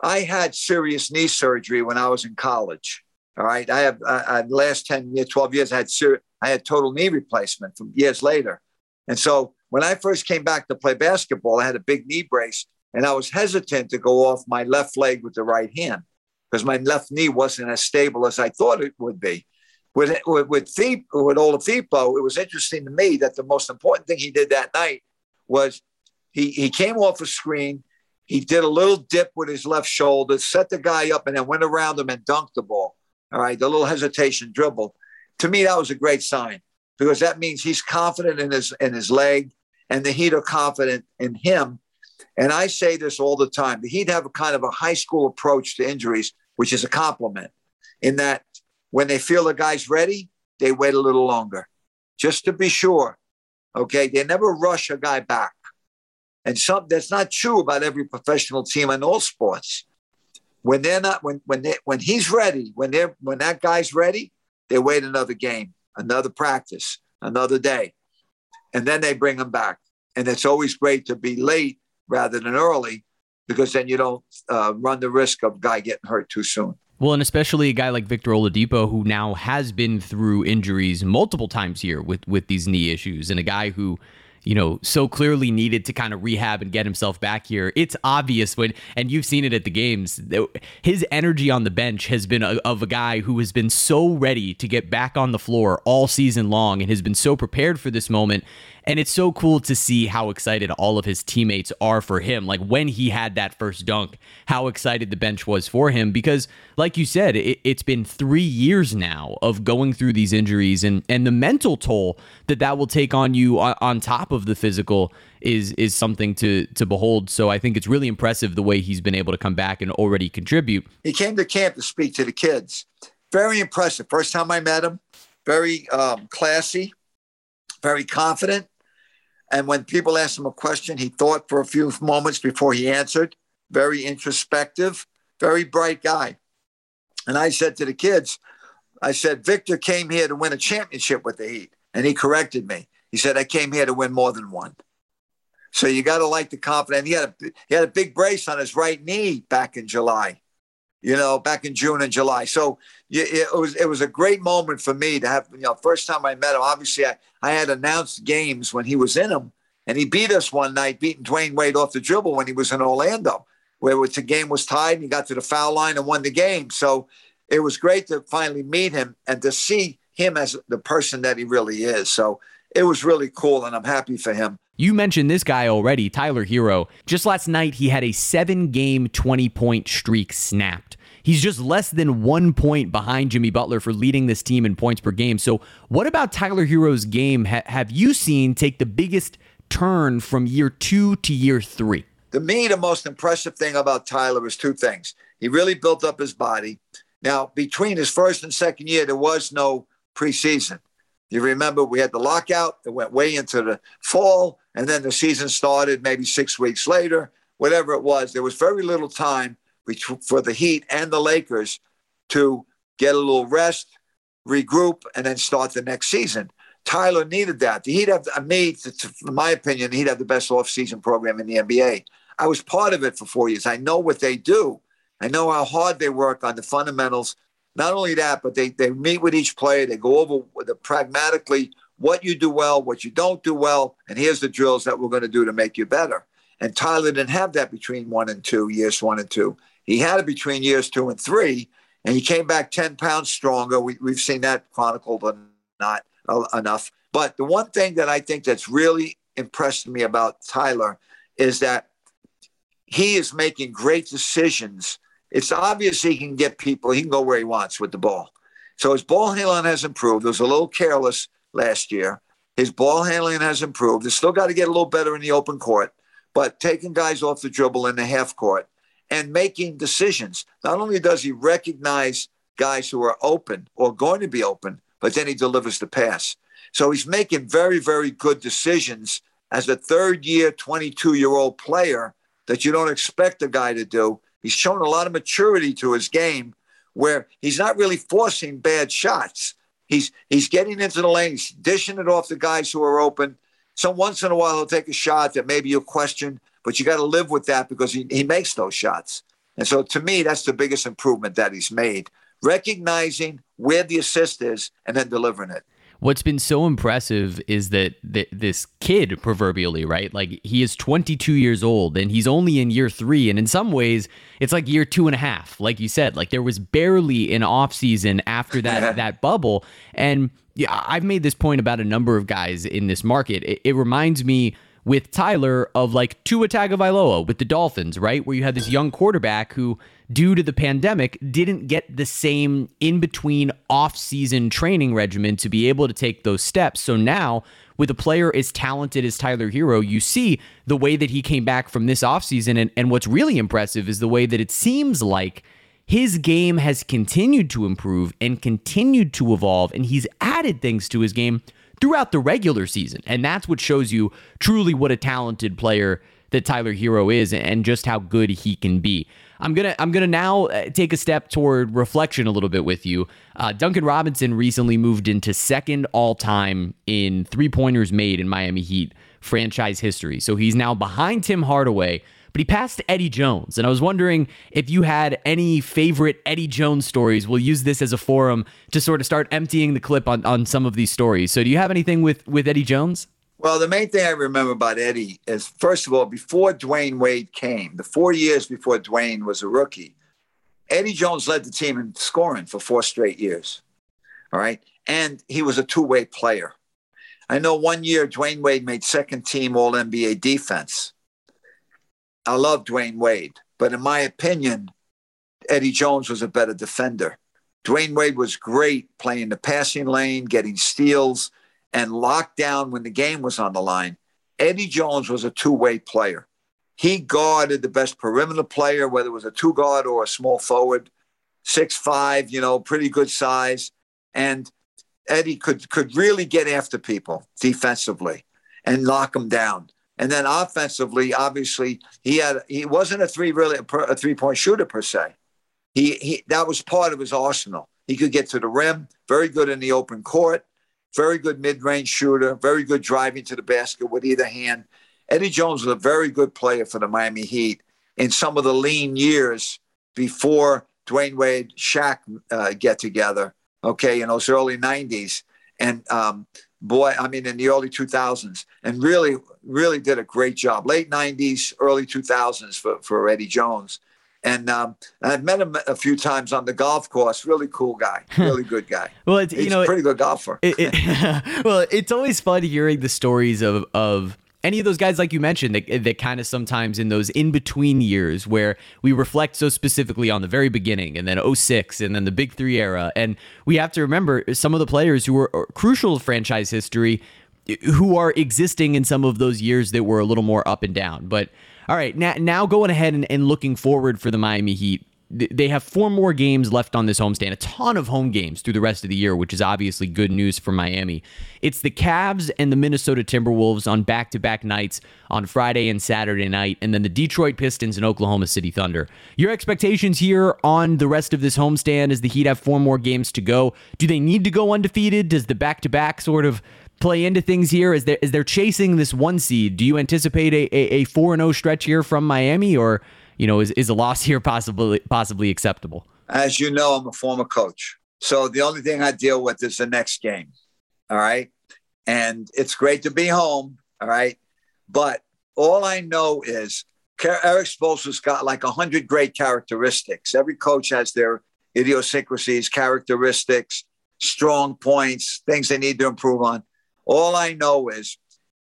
I had serious knee surgery when I was in college. All right. I last 10 years, 12 years, I had total knee replacement from years later. And so when I first came back to play basketball, I had a big knee brace, and I was hesitant to go off my left leg with the right hand because my left knee wasn't as stable as I thought it would be. With Oladipo, it was interesting to me that the most important thing he did that night was he came off a screen. He did a little dip with his left shoulder, set the guy up, and then went around him and dunked the ball. All right, the little hesitation dribble. To me, that was a great sign, because that means he's confident in his leg, and the Heat are confident in him. And I say this all the time. The Heat have a kind of a high school approach to injuries, which is a compliment, in that when they feel the guy's ready, they wait a little longer just to be sure. Okay, they never rush a guy back. And that's not true about every professional team in all sports. When they're not, when he's ready, when that guy's ready, they wait another game, another practice, another day, and then they bring him back. And it's always great to be late rather than early, because then you don't run the risk of a guy getting hurt too soon. Well, and especially a guy like Victor Oladipo, who now has been through injuries multiple times here with these knee issues, and a guy who, you know, so clearly needed to kind of rehab and get himself back here. It's obvious and you've seen it at the games, his energy on the bench has been of a guy who has been so ready to get back on the floor all season long and has been so prepared for this moment. And it's so cool to see how excited all of his teammates are for him. Like when he had that first dunk, how excited the bench was for him. Because like you said, it's been 3 years now of going through these injuries, and the mental toll that will take on you on top of the physical is something to behold. So I think it's really impressive the way he's been able to come back and already contribute. He came to camp to speak to the kids. Very impressive. First time I met him, very classy, very confident. And when people asked him a question, he thought for a few moments before he answered. Very introspective, very bright guy. And I said to the kids, I said, Victor came here to win a championship with the Heat. And he corrected me. He said, I came here to win more than one. So you got to like the confidence. He had a big brace on his right knee back in July, back in June and July. So it was a great moment for me to have, first time I met him. Obviously, I had announced games when he was in them, and he beat us one night, beating Dwayne Wade off the dribble when he was in Orlando, where the game was tied and he got to the foul line and won the game. So it was great to finally meet him and to see him as the person that he really is. So it was really cool, and I'm happy for him. You mentioned this guy already, Tyler Herro. Just last night, he had a 7-game, 20-point streak snapped. He's just less than 1 point behind Jimmy Butler for leading this team in points per game. So what about Tyler Herro's game have you seen take the biggest turn from year 2 to year 3? To me, the most impressive thing about Tyler is two things. He really built up his body. Now, between his first and second year, there was no preseason. You remember we had the lockout that went way into the fall, and then the season started maybe 6 weeks later, whatever it was. There was very little time for the Heat and the Lakers to get a little rest, regroup, and then start the next season. Tyler needed that. The Heat have, in my opinion, the Heat have the best offseason program in the NBA. I was part of it for 4 years. I know what they do. I know how hard they work on the fundamentals. Not only that, but they meet with each player. They go over pragmatically what you do well, what you don't do well, and here's the drills that we're going to do to make you better. And Tyler didn't have that between years 1 and 2. He had it between years 2 and 3, and he came back 10 pounds stronger. We've seen that chronicled or not enough. But the one thing that I think that's really impressed me about Tyler is that he is making great decisions. It's obvious he can get people. He can go where he wants with the ball. So his ball handling has improved. It was a little careless last year. His ball handling has improved. It's still got to get a little better in the open court, but taking guys off the dribble in the half court and making decisions. Not only does he recognize guys who are open or going to be open, but then he delivers the pass. So he's making very, very good decisions as a third-year, 22-year-old player that you don't expect a guy to do. He's shown a lot of maturity to his game where he's not really forcing bad shots. He's getting into the lane, he's dishing it off the guys who are open. So once in a while, he'll take a shot that maybe you'll question, but you got to live with that because he makes those shots. And so to me, that's the biggest improvement that he's made, recognizing where the assist is and then delivering it. What's been so impressive is that this kid, proverbially, right? Like, he is 22 years old and he's only in year 3. And in some ways, it's like year 2.5. Like you said, like, there was barely an off season after that that bubble. And yeah, I've made this point about a number of guys in this market. It reminds me with Tyler of like Tua Tagovailoa with the Dolphins, right? Where you had this young quarterback who, due to the pandemic, didn't get the same in-between off-season training regimen to be able to take those steps. So now, with a player as talented as Tyler Herro, you see the way that he came back from this offseason. And what's really impressive is the way that it seems like his game has continued to improve and continued to evolve, and he's added things to his game throughout the regular season. And that's what shows you truly what a talented player that Tyler Herro is and just how good he can be. I'm gonna now take a step toward reflection a little bit with you. Duncan Robinson recently moved into second all-time in three-pointers made in Miami Heat franchise history. So he's now behind Tim Hardaway, but he passed Eddie Jones. And I was wondering if you had any favorite Eddie Jones stories. We'll use this as a forum to sort of start emptying the clip on some of these stories. So do you have anything with Eddie Jones? Well, the main thing I remember about Eddie is, first of all, before Dwayne Wade came, the 4 years before Dwayne was a rookie, Eddie Jones led the team in scoring for 4 straight years, all right? And he was a two-way player. I know one year Dwayne Wade made second-team All-NBA defense. I love Dwayne Wade, but in my opinion, Eddie Jones was a better defender. Dwayne Wade was great playing the passing lane, getting steals, and locked down when the game was on the line. Eddie Jones was a two-way player. He guarded the best perimeter player, whether it was a two-guard or a small forward, 6'5", pretty good size. And Eddie could really get after people defensively and knock them down. And then offensively, obviously, he wasn't a three-point shooter per se. That was part of his arsenal. He could get to the rim, very good in the open court, very good mid-range shooter, very good driving to the basket with either hand. Eddie Jones was a very good player for the Miami Heat in some of the lean years before Dwayne Wade, Shaq get together, okay, in those early 90s. And in the early 2000s. And really, really did a great job. Late 90s, early 2000s for Eddie Jones. And I've met him a few times on the golf course. Really cool guy. Really good guy. Well, he's a pretty good golfer. Well, it's always fun hearing the stories of any of those guys like you mentioned that kind of sometimes in those in-between years where we reflect so specifically on the very beginning and then 2006 and then the Big Three era. And we have to remember some of the players who were crucial to franchise history who are existing in some of those years that were a little more up and down. But all right, now going ahead and looking forward for the Miami Heat, they have 4 more games left on this homestand, a ton of home games through the rest of the year, which is obviously good news for Miami. It's the Cavs and the Minnesota Timberwolves on back-to-back nights on Friday and Saturday night, and then the Detroit Pistons and Oklahoma City Thunder. Your expectations here on the rest of this homestand as the Heat have 4 more games to go. Do they need to go undefeated? Does the back-to-back sort of play into things here as they're chasing this 1 seed? Do you anticipate a 4-0 stretch here from Miami, or is a loss here possibly acceptable? As you know, I'm a former coach, so the only thing I deal with is the next game. All right, and it's great to be home. All right, but all I know is Erik Spoelstra's got like 100 great characteristics. Every coach has their idiosyncrasies, characteristics, strong points, things they need to improve on. All I know is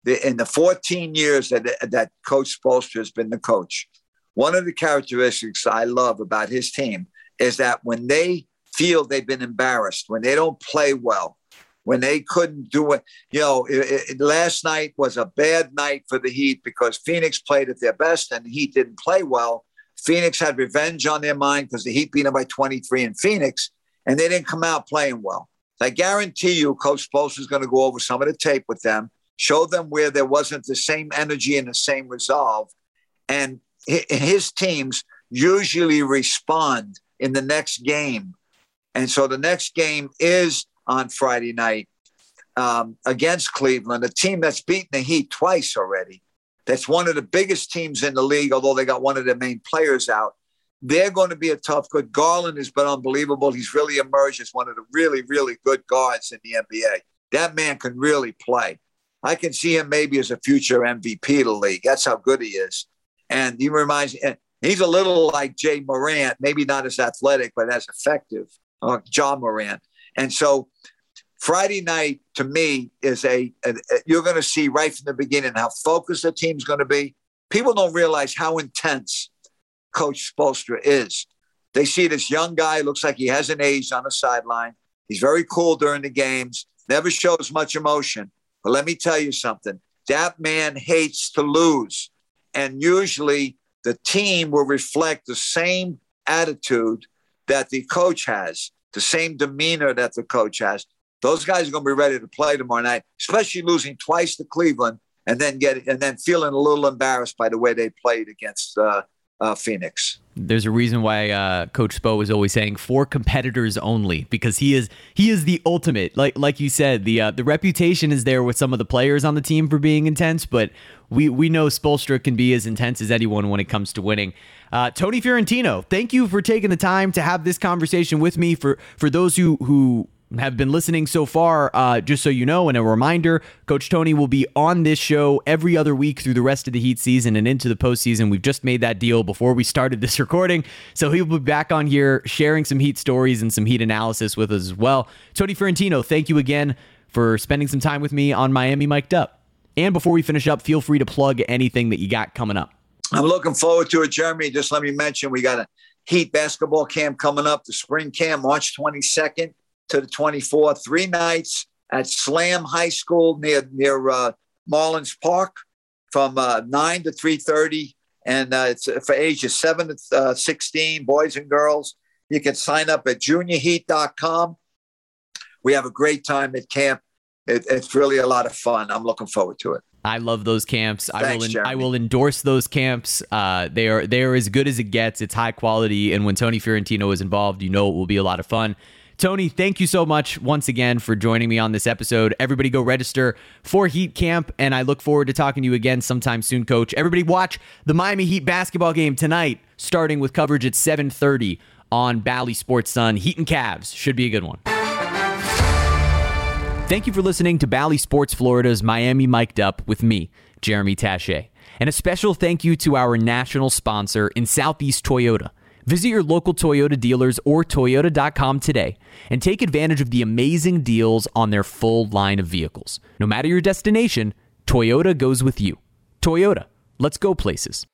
in the 14 years that Coach Spoelstra has been the coach, one of the characteristics I love about his team is that when they feel they've been embarrassed, when they don't play well, when they couldn't do it, you know, last night was a bad night for the Heat because Phoenix played at their best and the Heat didn't play well. Phoenix had revenge on their mind because the Heat beat them by 23 in Phoenix, and they didn't come out playing well. I guarantee you Coach Spoelstra is going to go over some of the tape with them, show them where there wasn't the same energy and the same resolve. And his teams usually respond in the next game. And so the next game is on Friday night against Cleveland, a team that's beaten the Heat twice already. That's one of the biggest teams in the league, although they got one of their main players out. They're going to be a tough good. Garland has been unbelievable. He's really emerged as one of the really, really good guards in the NBA. That man can really play. I can see him maybe as a future MVP of the league. That's how good he is. And he reminds me, he's a little like Jay Morant, maybe not as athletic, but as effective, Ja Morant. And so Friday night, to me, is you're going to see right from the beginning how focused the team's going to be. People don't realize how intense Coach Spoelstra is. They see this young guy, looks like he hasn't aged on the sideline. He's very cool during the games, never shows much emotion. But let me tell you something. That man hates to lose. And usually the team will reflect the same attitude that the coach has, the same demeanor that the coach has. Those guys are going to be ready to play tomorrow night, especially losing twice to Cleveland and then feeling a little embarrassed by the way they played against Phoenix. There's a reason why Coach Spo is always saying for competitors only, because he is the ultimate. Like you said, the reputation is there with some of the players on the team for being intense, but we know Spoelstra can be as intense as anyone when it comes to winning. Tony Fiorentino, thank you for taking the time to have this conversation with me. For those who have been listening so far, just so you know, and a reminder, Coach Tony will be on this show every other week through the rest of the Heat season and into the postseason. We've just made that deal before we started this recording, so he'll be back on here sharing some Heat stories and some Heat analysis with us as well. Tony Fiorentino, thank you again for spending some time with me on Miami Mic'd Up. And before we finish up, feel free to plug anything that you got coming up. I'm looking forward to it, Jeremy. Just let me mention, we got a Heat basketball camp coming up, the spring camp, March 22nd. To the 24th, 3 nights at Slam High School near Marlins Park from 9 to 3:30. And it's for ages 7 to 16, boys and girls. You can sign up at juniorheat.com. We have a great time at camp. It's really a lot of fun. I'm looking forward to it. I love those camps. I will endorse those camps. They are as good as it gets. It's high quality. And when Tony Fiorentino is involved, you know it will be a lot of fun. Tony, thank you so much once again for joining me on this episode. Everybody go register for Heat Camp, and I look forward to talking to you again sometime soon, Coach. Everybody watch the Miami Heat basketball game tonight, starting with coverage at 7:30 on Bally Sports Sun. Heat and Cavs should be a good one. Thank you for listening to Bally Sports Florida's Miami Mic'd Up with me, Jeremy Tache. And a special thank you to our national sponsor in Southeast Toyota. Visit your local Toyota dealers or Toyota.com today and take advantage of the amazing deals on their full line of vehicles. No matter your destination, Toyota goes with you. Toyota, let's go places.